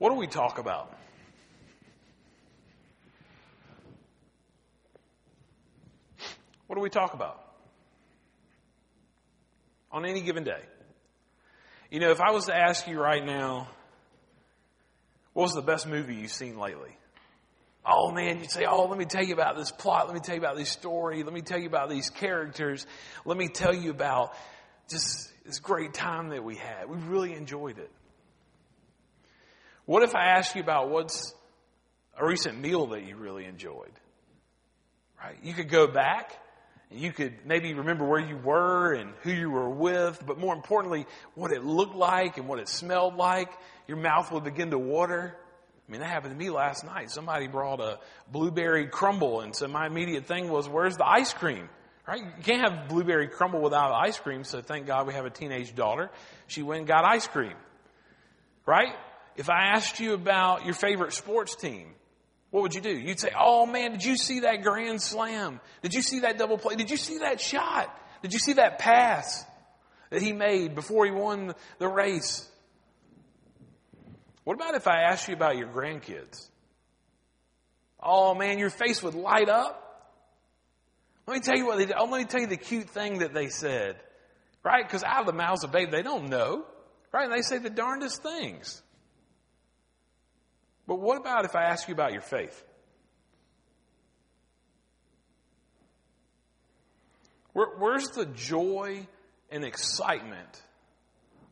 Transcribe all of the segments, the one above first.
What do we talk about? What do we talk about? On any given day. You know, if I was to ask you right now, what was the best movie you've seen lately? Oh man, you'd say, oh, let me tell you about this plot. Let me tell you about this story. Let me tell you about these characters. Let me tell you about just this great time that we had. We really enjoyed it. What if I ask you about what's a recent meal that you really enjoyed? Right? You could go back. You could maybe remember where you were and who you were with, but more importantly, what it looked like and what it smelled like. Your mouth would begin to water. I mean, that happened to me last night. Somebody brought a blueberry crumble, and so my immediate thing was, where's the ice cream? Right? You can't have blueberry crumble without ice cream, so thank God we have a teenage daughter. She went and got ice cream. Right? If I asked you about your favorite sports team, what would you do? You'd say, oh man, did you see that grand slam? Did you see that double play? Did you see that shot? Did you see that pass that he made before he won the race? What about if I asked you about your grandkids? Oh man, your face would light up. Let me tell you what they did. Oh, let me tell you the cute thing that they said. Right? Because out of the mouths of babes, they don't know. Right? And they say the darndest things. But what about if I ask you about your faith? Where's the joy and excitement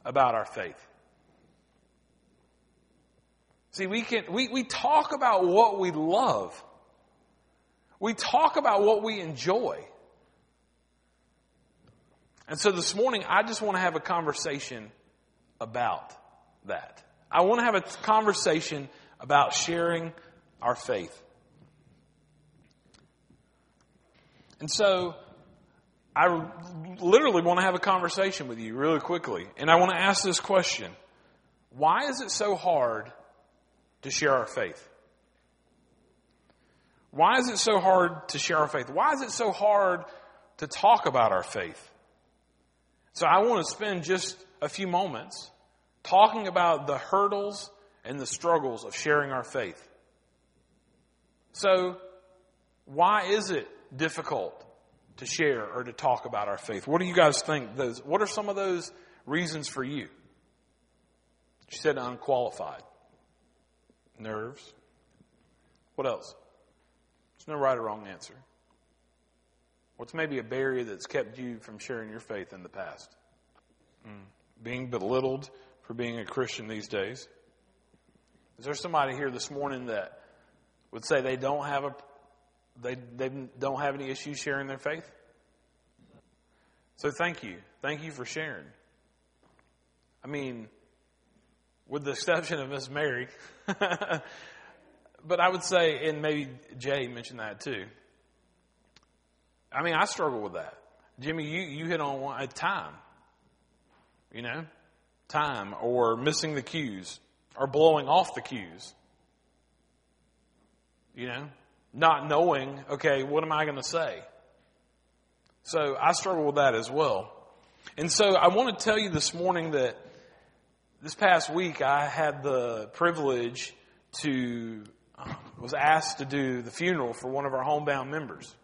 about our faith? See, we talk about what we love. We talk about what we enjoy. And so this morning, I just want to have a conversation about that. I want to have a conversation about sharing our faith. And so, I literally want to have a conversation with you really quickly. And I want to ask this question. Why is it so hard to share our faith? Why is it so hard to share our faith? Why is it so hard to talk about our faith? So I want to spend just a few moments talking about the hurdles and the struggles of sharing our faith. So, why is it difficult to share or to talk about our faith? What do you guys think? What are some of those reasons for you? She said unqualified. Nerves. What else? There's no right or wrong answer. What's maybe a barrier that's kept you from sharing your faith in the past? Being belittled for being a Christian these days. Is there somebody here this morning that would say they don't have they don't have any issues sharing their faith? So thank you. Thank you for sharing. I mean, with the exception of Miss Mary, but I would say, and maybe Jay mentioned that too. I mean, I struggle with that. Jimmy, you hit on one at time. You know? Time or missing the cues. Or blowing off the cues. You know? Not knowing, okay, what am I going to say? So I struggle with that as well. And so I want to tell you this morning that this past week I had the privilege to, was asked to do the funeral for one of our homebound members.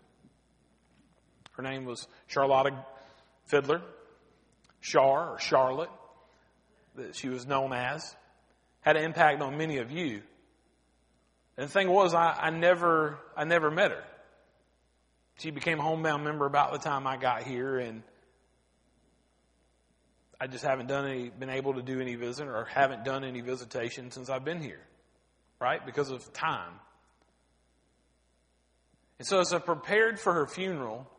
Her name was Charlotte Fidler. Charlotte, that she was known as. Had an impact on many of you. And the thing was, I never met her. She became a homebound member about the time I got here, and I just haven't haven't done any visitation since I've been here, right? Because of time. And so as I prepared for her funeral,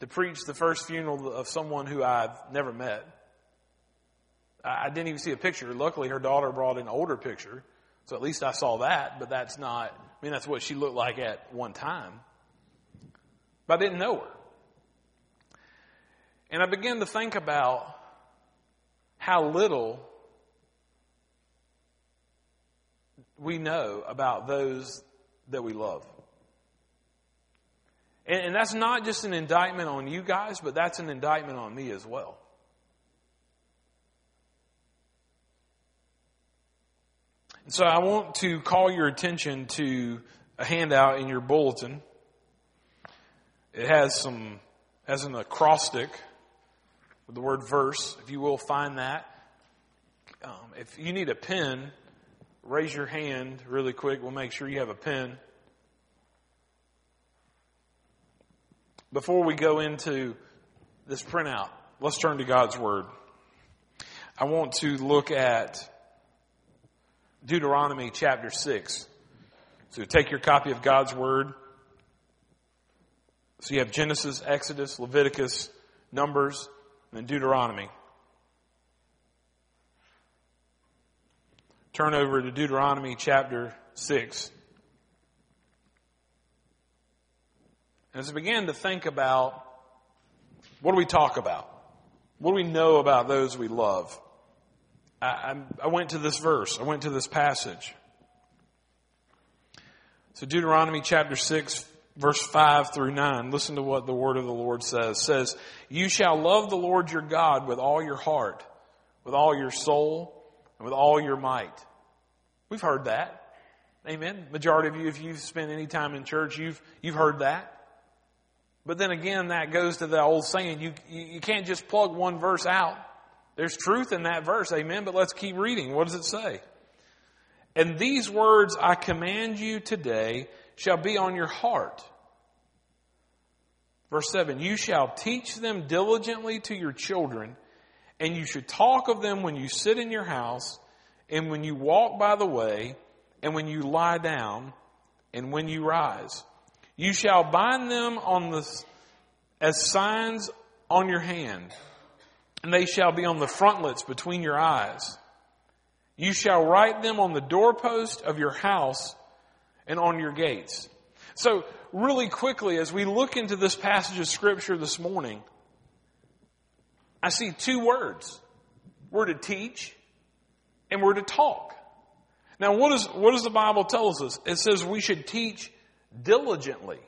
to preach the first funeral of someone who I've never met, I didn't even see a picture. Luckily, her daughter brought an older picture. So at least I saw that, but that's not... I mean, that's what she looked like at one time. But I didn't know her. And I began to think about how little we know about those that we love. And that's not just an indictment on you guys, but that's an indictment on me as well. And so I want to call your attention to a handout in your bulletin. It has an acrostic with the word verse. If you will, find that. If you need a pen, raise your hand really quick. We'll make sure you have a pen. Before we go into this printout, let's turn to God's Word. I want to look at Deuteronomy chapter 6. So take your copy of God's Word. So you have Genesis, Exodus, Leviticus, Numbers, and then Deuteronomy. Turn over to Deuteronomy chapter 6. As I began to think about, what do we talk about? What do we know about those we love? I went to this verse. I went to this passage. So Deuteronomy chapter 6, verse 5 through 9. Listen to what the word of the Lord says. It says, "You shall love the Lord your God with all your heart, with all your soul, and with all your might." We've heard that. Amen. Majority of you, if you've spent any time in church, you've heard that. But then again, that goes to the old saying, you can't just plug one verse out. There's truth in that verse, amen, but let's keep reading. What does it say? "And these words I command you today shall be on your heart." Verse 7, "You shall teach them diligently to your children, and you should talk of them when you sit in your house, and when you walk by the way, and when you lie down, and when you rise. You shall bind them as signs on your hand, and they shall be on the frontlets between your eyes. You shall write them on the doorpost of your house and on your gates." So really quickly, as we look into this passage of Scripture this morning, I see two words. We're to teach and we're to talk. Now what does the Bible tell us? It says we should teach diligently.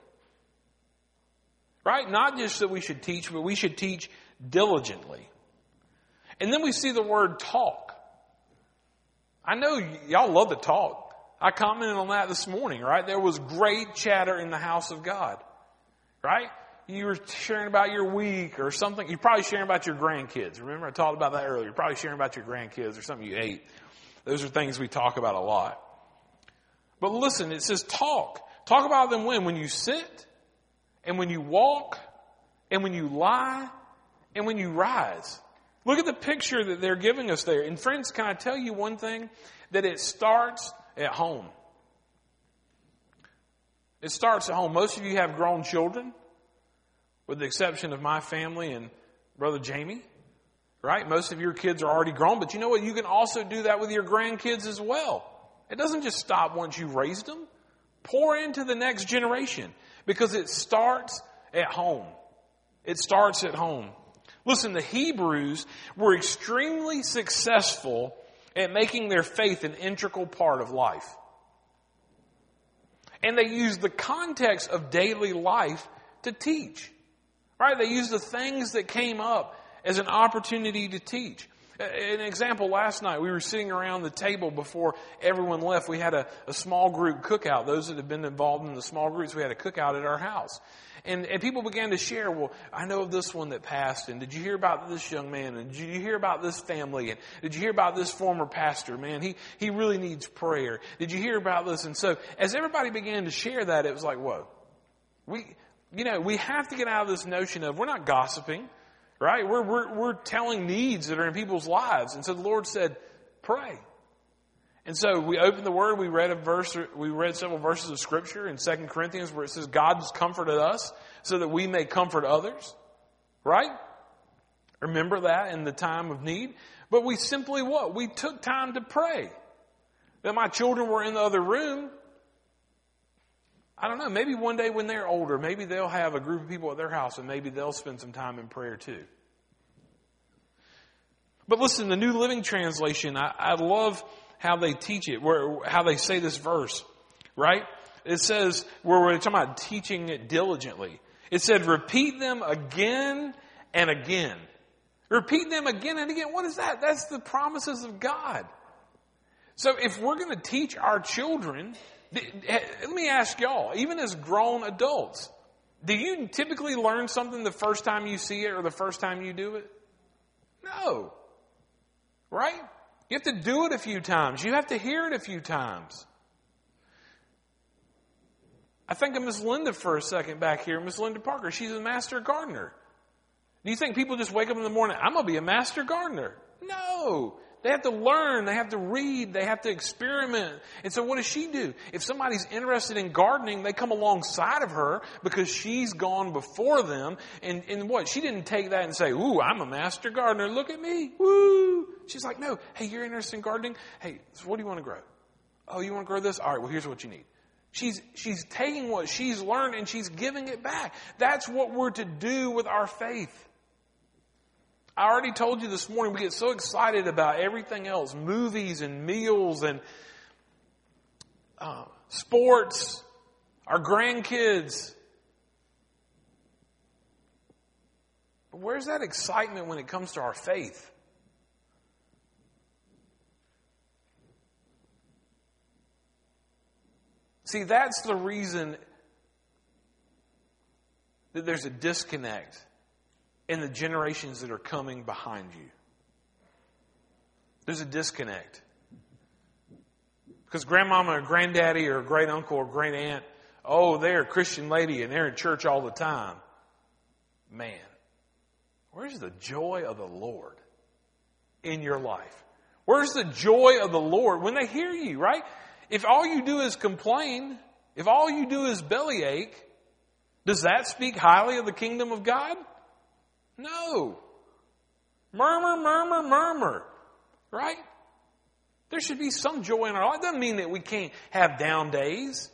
Right? Not just that we should teach, but we should teach diligently. And then we see the word talk. I know y'all love to talk. I commented on that this morning, right? There was great chatter in the house of God, right? You were sharing about your week or something. You're probably sharing about your grandkids. Remember, I talked about that earlier. You're probably sharing about your grandkids or something you ate. Those are things we talk about a lot. But listen, it says talk. Talk about them when you sit, and when you walk, and when you lie, and when you rise. Look at the picture that they're giving us there. And friends, can I tell you one thing? That it starts at home. It starts at home. Most of you have grown children, with the exception of my family and Brother Jamie, right? Most of your kids are already grown, but you know what? You can also do that with your grandkids as well. It doesn't just stop once you've raised them. Pour into the next generation because it starts at home. It starts at home. Listen, the Hebrews were extremely successful at making their faith an integral part of life. And they used the context of daily life to teach. Right? They used the things that came up as an opportunity to teach. An example, last night we were sitting around the table before everyone left. We had a small group cookout. Those that have been involved in the small groups, we had a cookout at our house. And people began to share, well, I know of this one that passed, and did you hear about this young man, and did you hear about this family, and did you hear about this former pastor? Man, he really needs prayer. Did you hear about this? And so as everybody began to share that, it was like, whoa. We have to get out of this notion of we're not gossiping. Right? We're telling needs that are in people's lives. And so the Lord said, pray. And so we opened the Word, we read several verses of Scripture in 2 Corinthians where it says, God has comforted us so that we may comfort others. Right? Remember that in the time of need. But we simply what? We took time to pray. That my children were in the other room. I don't know, maybe one day when they're older, maybe they'll have a group of people at their house and maybe they'll spend some time in prayer too. But listen, the New Living Translation, I love how they teach it, how they say this verse, right? It says, we're talking about teaching it diligently. It said, repeat them again and again. Repeat them again and again. What is that? That's the promises of God. So if we're going to teach our children, let me ask y'all, even as grown adults, do you typically learn something the first time you see it or the first time you do it? No. Right? You have to do it a few times. You have to hear it a few times. I think of Miss Linda for a second back here. Miss Linda Parker, she's a master gardener. Do you think people just wake up in the morning, I'm going to be a master gardener? No. They have to learn. They have to read. They have to experiment. And so what does she do? If somebody's interested in gardening, they come alongside of her because she's gone before them. And what? She didn't take that and say, ooh, I'm a master gardener. Look at me. Woo. She's like, no. Hey, you're interested in gardening? Hey, so what do you want to grow? Oh, you want to grow this? All right, well, here's what you need. She's taking what she's learned and she's giving it back. That's what we're to do with our faith. I already told you this morning, we get so excited about everything else, movies and meals and sports, our grandkids. But where's that excitement when it comes to our faith? See, that's the reason that there's a disconnect in the generations that are coming behind you. There's a disconnect. Because grandmama or granddaddy or great uncle or great aunt, oh, they're a Christian lady and they're in church all the time. Man, where's the joy of the Lord in your life? Where's the joy of the Lord when they hear you, right? If all you do is complain, if all you do is bellyache, does that speak highly of the kingdom of God? No. Murmur, murmur, murmur. Right? There should be some joy in our life. It doesn't mean that we can't have down days.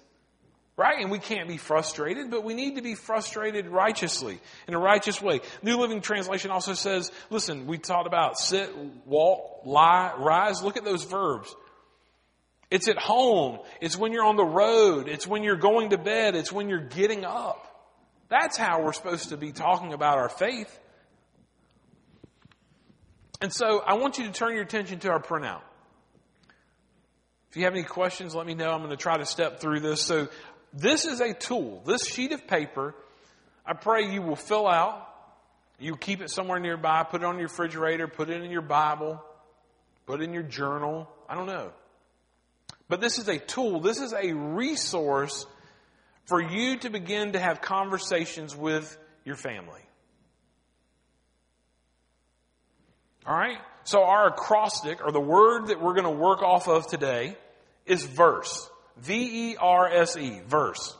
Right? And we can't be frustrated, but we need to be frustrated righteously, in a righteous way. New Living Translation also says, listen, we talked about sit, walk, lie, rise. Look at those verbs. It's at home. It's when you're on the road. It's when you're going to bed. It's when you're getting up. That's how we're supposed to be talking about our faith. And so I want you to turn your attention to our printout. If you have any questions, let me know. I'm going to try to step through this. So this is a tool. This sheet of paper, I pray you will fill out. You keep it somewhere nearby. Put it on your refrigerator. Put it in your Bible. Put it in your journal. I don't know. But this is a tool. This is a resource for you to begin to have conversations with your family. All right? So our acrostic, or the word that we're going to work off of today, is verse. V-E-R-S-E, verse.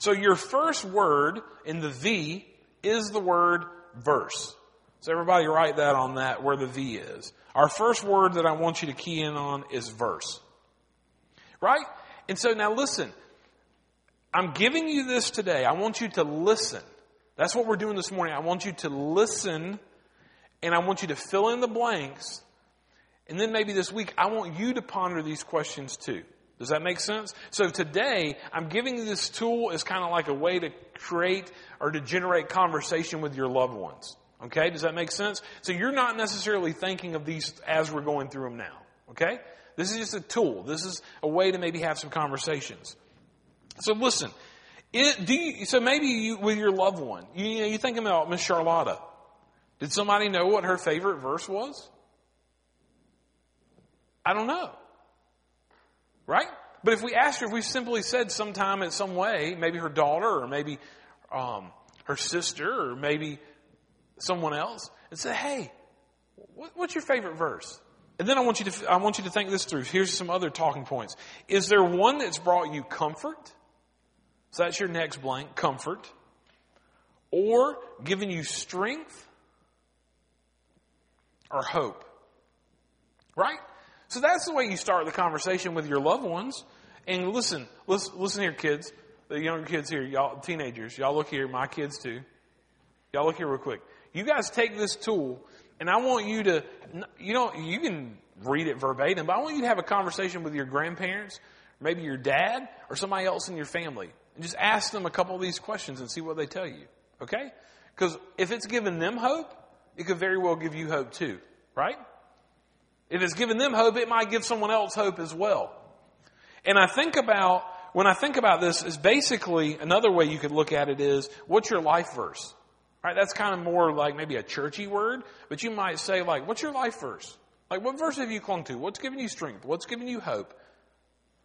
So your first word in the V is the word verse. So everybody write that on that, where the V is. Our first word that I want you to key in on is verse. Right? And so now listen. I'm giving you this today. I want you to listen. That's what we're doing this morning. I want you to listen, and I want you to fill in the blanks. And then maybe this week, I want you to ponder these questions too. Does that make sense? So today, I'm giving you this tool as kind of like a way to create or to generate conversation with your loved ones. Okay? Does that make sense? So you're not necessarily thinking of these as we're going through them now. Okay? This is just a tool. This is a way to maybe have some conversations. So listen, with your loved one, you think about Miss Charlotta. Did somebody know what her favorite verse was? I don't know. Right? But if we asked her, if we simply said sometime in some way, maybe her daughter or maybe her sister or maybe someone else, and said, hey, what's your favorite verse? And then I want you to think this through. Here's some other talking points. Is there one that's brought you comfort? So that's your next blank, comfort. Or given you strength or hope. Right? So that's the way you start the conversation with your loved ones. And listen here, kids. The younger kids here, y'all teenagers, y'all look here, my kids too. Y'all look here real quick. You guys take this tool. And I want you to, you can read it verbatim, but I want you to have a conversation with your grandparents, maybe your dad, or somebody else in your family. And just ask them a couple of these questions and see what they tell you. Okay? Because if it's giving them hope, it could very well give you hope too. Right? If it's given them hope, it might give someone else hope as well. And I think about, when I think about this, is basically another way you could look at it is, what's your life verse? Right? That's kind of more like maybe a churchy word, but you might say like, what's your life verse? Like, what verse have you clung to? What's giving you strength? What's giving you hope?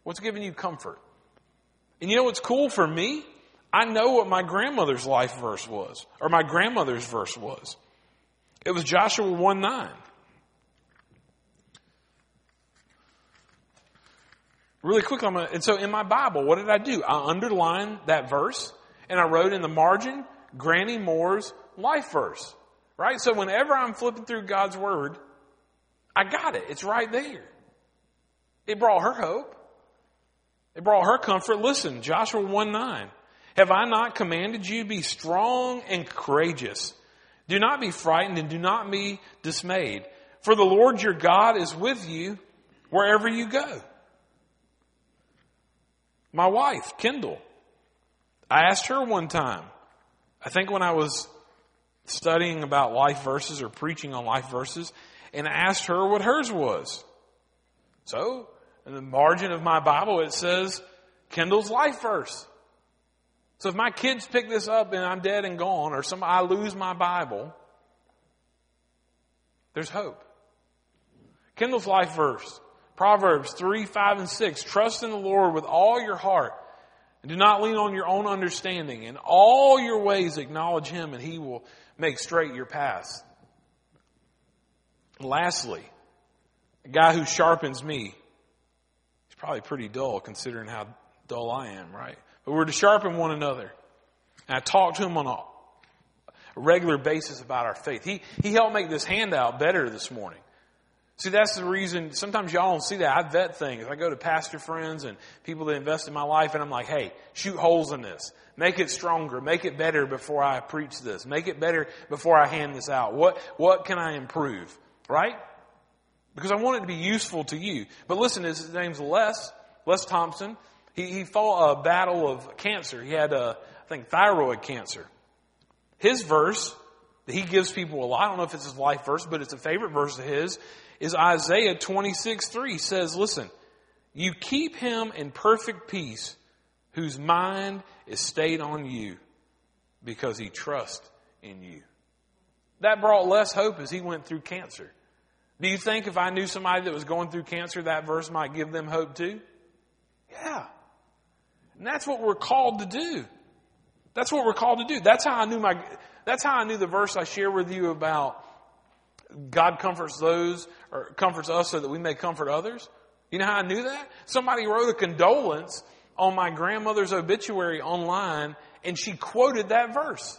What's giving you comfort? And you know what's cool for me? I know what my grandmother's life verse was, or my grandmother's verse was. It was Joshua 1:9. Really quick, and so in my Bible, what did I do? I underlined that verse, and I wrote in the margin, Granny Moore's life verse. Right? So whenever I'm flipping through God's Word, I got it. It's right there. It brought her hope. It brought her comfort. Listen, Joshua 1:9. Have I not commanded you, be strong and courageous? Do not be frightened and do not be dismayed. For the Lord your God is with you wherever you go. My wife, Kendall, I asked her one time, I think when I was studying about life verses or preaching on life verses, and I asked her what hers was. So, in the margin of my Bible, it says, Kendall's life verse. So if my kids pick this up and I'm dead and gone, or I lose my Bible, there's hope. Kendall's life verse, Proverbs 3:5-6. Trust in the Lord with all your heart, and do not lean on your own understanding. In all your ways acknowledge Him, and He will make straight your paths. And lastly, a guy who sharpens me. He's probably pretty dull considering how dull I am, right? But we're to sharpen one another. And I talk to him on a regular basis about our faith. He helped make this handout better this morning. See, that's the reason, sometimes y'all don't see that. I vet things. I go to pastor friends and people that invest in my life, and I'm like, hey, shoot holes in this. Make it stronger. Make it better before I preach this. Make it better before I hand this out. What can I improve? Right? Because I want it to be useful to you. But listen, his name's Les Thompson. He fought a battle of cancer. He had, thyroid cancer. His verse that he gives people a lot, I don't know if it's his life verse, but it's a favorite verse of his, is Isaiah 26:3 says, listen, you keep him in perfect peace whose mind is stayed on you because he trusts in you. That brought less hope as he went through cancer. Do you think if I knew somebody that was going through cancer, that verse might give them hope too? Yeah. And that's what we're called to do. That's what we're called to do. That's how I knew the verse I shared with you about God comforts those or comforts us so that we may comfort others. You know how I knew that? Somebody wrote a condolence on my grandmother's obituary online, and she quoted that verse.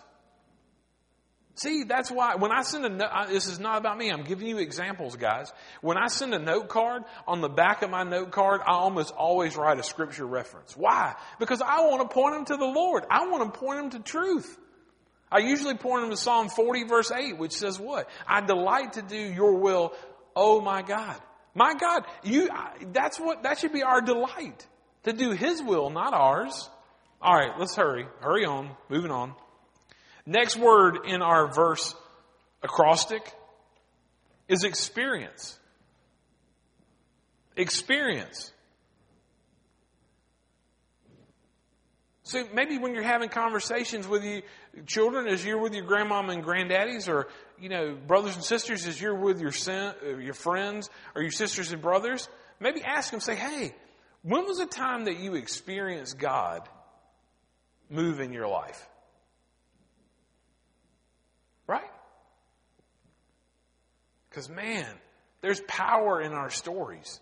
See, that's why when I send a note, this is not about me. I'm giving you examples, guys. When I send a note card, on the back of my note card, I almost always write a scripture reference. Why? Because I want to point them to the Lord. I want to point them to truth. I usually point them to Psalm 40:8, which says what? I delight to do your will, oh my God. My God, that should be our delight. To do His will, not ours. All right, let's hurry. Hurry on. Moving on. Next word in our verse acrostic is experience. Experience. So maybe when you're having conversations with your children, as you're with your grandmom and granddaddies, or brothers and sisters, as you're with your friends or your sisters and brothers, maybe ask them, say, hey, when was a time that you experienced God move in your life? Right? Because, man, there's power in our stories.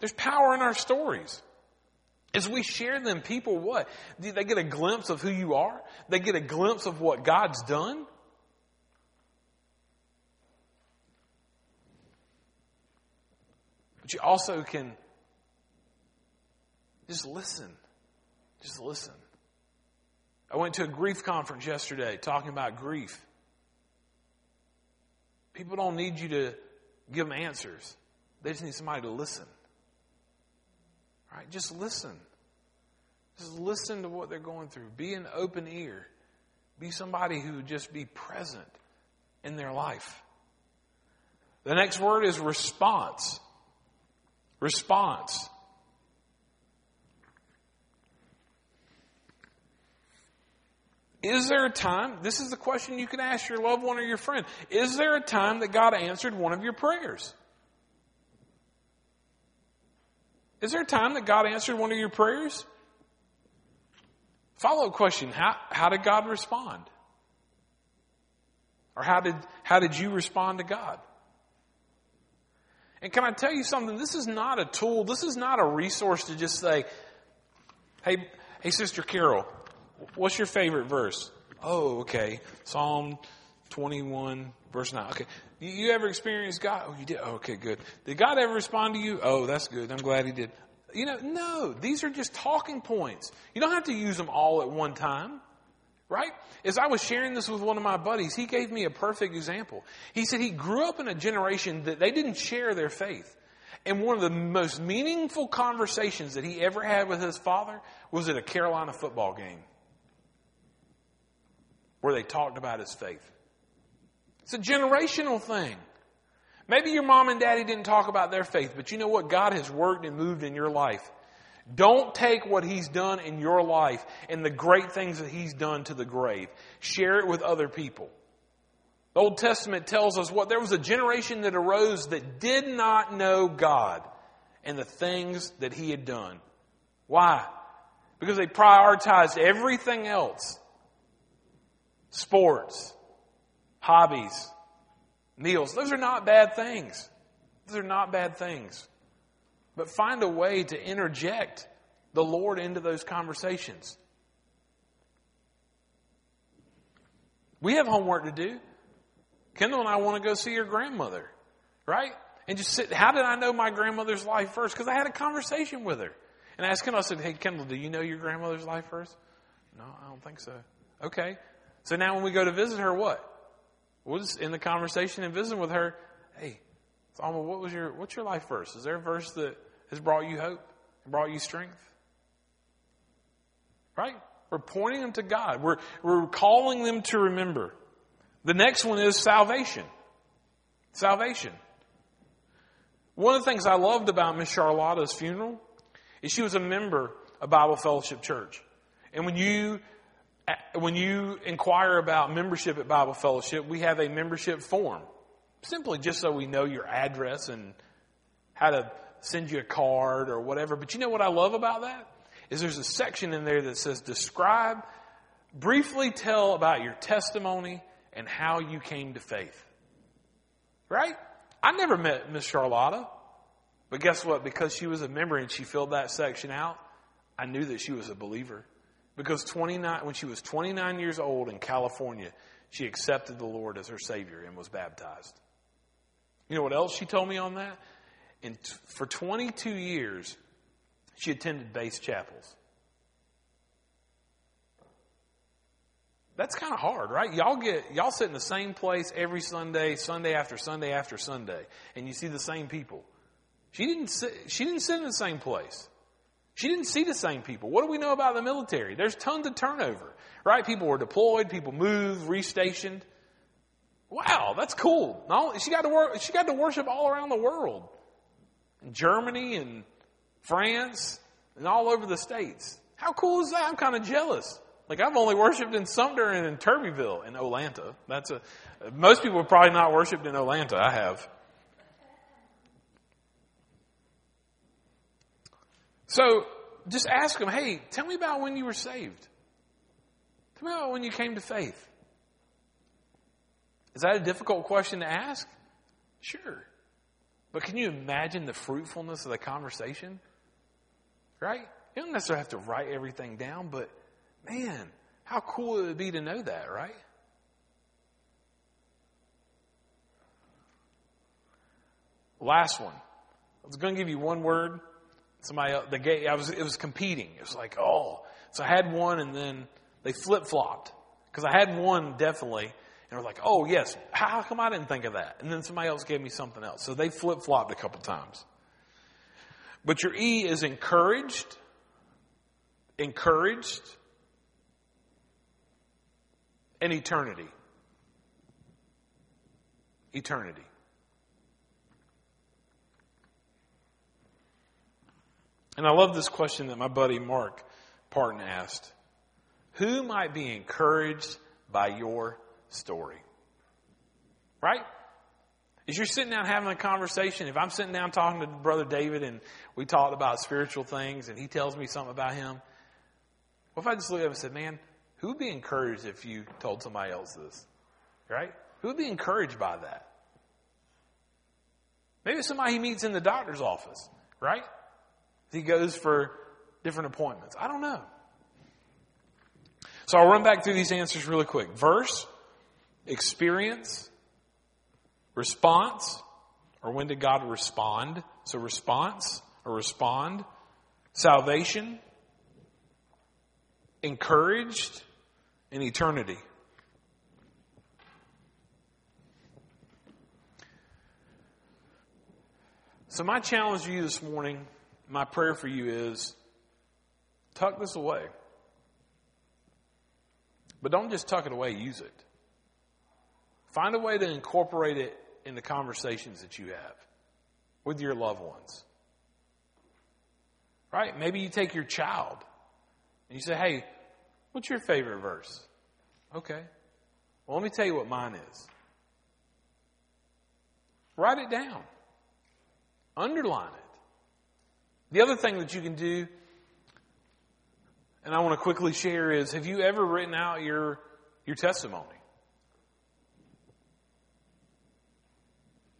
There's power in our stories. As we share them, people what? They get a glimpse of who you are. They get a glimpse of what God's done. But you also can just listen. Just listen. I went to a grief conference yesterday talking about grief. People don't need you to give them answers. They just need somebody to listen. Right? Just listen. Just listen to what they're going through. Be an open ear. Be somebody who would just be present in their life. The next word is response. Response. Is there a time, this is the question you can ask your loved one or your friend, is there a time that God answered one of your prayers? Is there a time that God answered one of your prayers? Follow-up question, how did God respond? Or how did you respond to God? And can I tell you something? This is not a tool. This is not a resource to just say, hey, Sister Carol, what's your favorite verse? Oh, okay. Psalm 21, verse 9. Okay. You ever experienced God? Oh, you did? Oh, okay, good. Did God ever respond to you? Oh, that's good. I'm glad he did. You know, no. These are just talking points. You don't have to use them all at one time. Right? As I was sharing this with one of my buddies, he gave me a perfect example. He said he grew up in a generation that they didn't share their faith. And one of the most meaningful conversations that he ever had with his father was at a Carolina football game, where they talked about his faith. It's a generational thing. Maybe your mom and daddy didn't talk about their faith, but you know what? God has worked and moved in your life. Don't take what he's done in your life and the great things that he's done to the grave. Share it with other people. The Old Testament tells us what? There was a generation that arose that did not know God and the things that he had done. Why? Because they prioritized everything else. Sports, hobbies, meals. Those are not bad things. Those are not bad things. But find a way to interject the Lord into those conversations. We have homework to do. Kendall and I want to go see your grandmother, right? And just sit, how did I know my grandmother's life first? Because I had a conversation with her. And I asked Kendall, I said, hey, Kendall, do you know your grandmother's life first? No, I don't think so. Okay. So now when we go to visit her, what? We'll just end the conversation and visit with her. Hey, Alma, what's your life verse? Is there a verse that has brought you hope and brought you strength? Right? We're pointing them to God. We're calling them to remember. The next one is salvation. Salvation. One of the things I loved about Miss Charlotta's funeral is she was a member of Bible Fellowship Church. And when you inquire about membership at Bible Fellowship, we have a membership form. Simply just so we know your address and how to send you a card or whatever. But you know what I love about that? Is there's a section in there that says describe, briefly tell about your testimony and how you came to faith. Right? I never met Miss Charlotta. But guess what? Because she was a member and she filled that section out, I knew that she was a believer. Because when she was 29 years old in California, she accepted the Lord as her Savior and was baptized. You know what else she told me on that? And for 22 years, she attended base chapels. That's kind of hard, right? Y'all sit in the same place every Sunday, Sunday after Sunday after Sunday, and you see the same people. She didn't sit in the same place. She didn't see the same people. What do we know about the military? There's tons of turnover, right? People were deployed, people moved, restationed. Wow, that's cool. She got to worship all around the world. In Germany and France and all over the states. How cool is that? I'm kind of jealous. Like, I've only worshipped in Sumter and in Turbyville and Olanta. Most people have probably not worshipped in Olanta. I have. So just ask them, hey, tell me about when you were saved. Tell me about when you came to faith. Is that a difficult question to ask? Sure. But can you imagine the fruitfulness of the conversation? Right? You don't necessarily have to write everything down, but man, how cool it would be to know that, right? Last one. I was going to give you one word. Somebody else, it was competing. It was like, oh. So I had one and then they flip-flopped. Because I had one definitely. And I was like, oh, yes. How come I didn't think of that? And then somebody else gave me something else. So they flip-flopped a couple times. But your E is encouraged. Encouraged. And eternity. Eternity. And I love this question that my buddy Mark Parton asked. Who might be encouraged by your story? Right? As you're sitting down having a conversation, if I'm sitting down talking to Brother David and we talked about spiritual things and he tells me something about him, what if I just look up and said, man, who would be encouraged if you told somebody else this? Right? Who would be encouraged by that? Maybe it's somebody he meets in the doctor's office, right? He goes for different appointments. I don't know. So I'll run back through these answers really quick. Verse, experience, response, or when did God respond? So response or respond. Salvation, encouraged, and eternity. So my challenge to you this morning, my prayer for you is, tuck this away. But don't just tuck it away, use it. Find a way to incorporate it in the conversations that you have with your loved ones. Right? Maybe you take your child and you say, hey, what's your favorite verse? Okay. Well, let me tell you what mine is. Write it down. Underline it. The other thing that you can do, and I want to quickly share, is have you ever written out your testimony?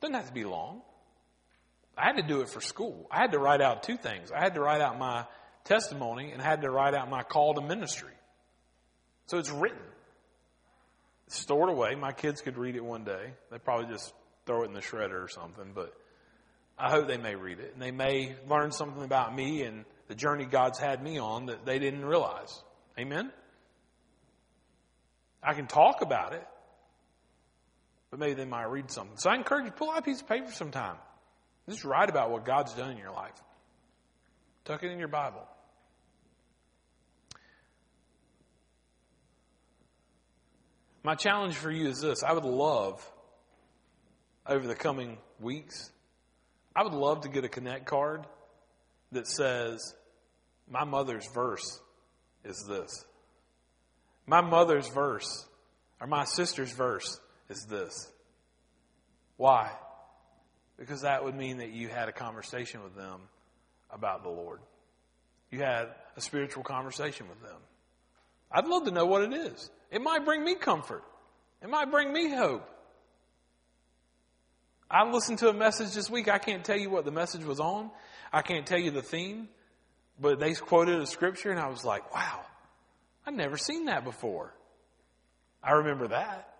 Doesn't have to be long. I had to do it for school. I had to write out two things. I had to write out my testimony and I had to write out my call to ministry. So it's written. It's stored away. My kids could read it one day. They probably just throw it in the shredder or something, but I hope they may read it and they may learn something about me and the journey God's had me on that they didn't realize. Amen? I can talk about it, but maybe they might read something. So I encourage you, pull out a piece of paper sometime. Just write about what God's done in your life. Tuck it in your Bible. My challenge for you is this. I would love, over the coming weeks, I would love to get a Connect card that says, my mother's verse is this. My mother's verse, or my sister's verse is this. Why? Because that would mean that you had a conversation with them about the Lord. You had a spiritual conversation with them. I'd love to know what it is. It might bring me comfort. It might bring me hope. I listened to a message this week. I can't tell you what the message was on. I can't tell you the theme. But they quoted a scripture and I was like, wow, I've never seen that before. I remember that.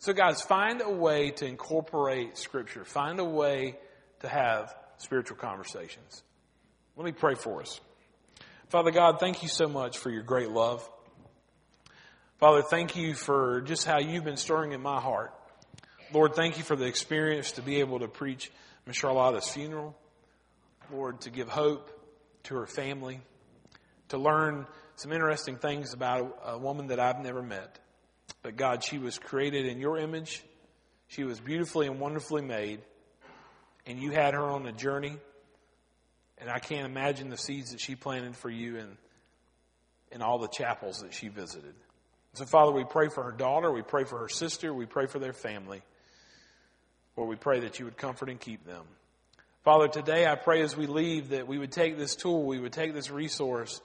So guys, find a way to incorporate scripture. Find a way to have spiritual conversations. Let me pray for us. Father God, thank you so much for your great love. Father, thank you for just how you've been stirring in my heart. Lord, thank you for the experience to be able to preach Miss Charlotta's funeral. Lord, to give hope to her family, to learn some interesting things about a woman that I've never met. But God, she was created in your image. She was beautifully and wonderfully made. And you had her on a journey. And I can't imagine the seeds that she planted for you in all the chapels that she visited. So, Father, we pray for her daughter. We pray for her sister. We pray for their family. Lord, we pray that you would comfort and keep them. Father, today I pray as we leave that we would take this tool, we would take this resource,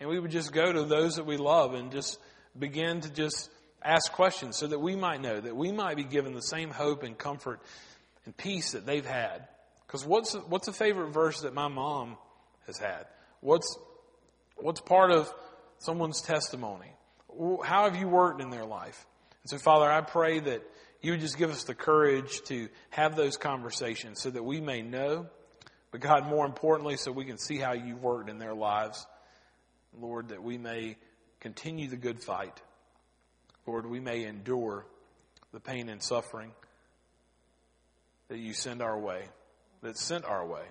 and we would just go to those that we love and just begin to just ask questions so that we might know, that we might be given the same hope and comfort and peace that they've had. Because what's a favorite verse that my mom has had? What's part of someone's testimony? How have you worked in their life? And so, Father, I pray that you would just give us the courage to have those conversations so that we may know, but God, more importantly, so we can see how you've worked in their lives. Lord, that we may continue the good fight. Lord, we may endure the pain and suffering that you send our way, that's sent our way.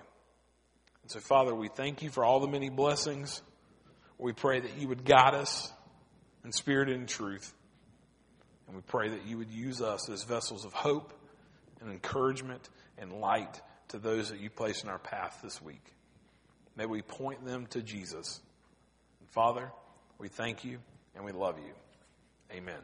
And so, Father, we thank you for all the many blessings. We pray that you would guide us in spirit and in truth. And we pray that you would use us as vessels of hope and encouragement and light to those that you place in our path this week. May we point them to Jesus. Father, we thank you and we love you. Amen.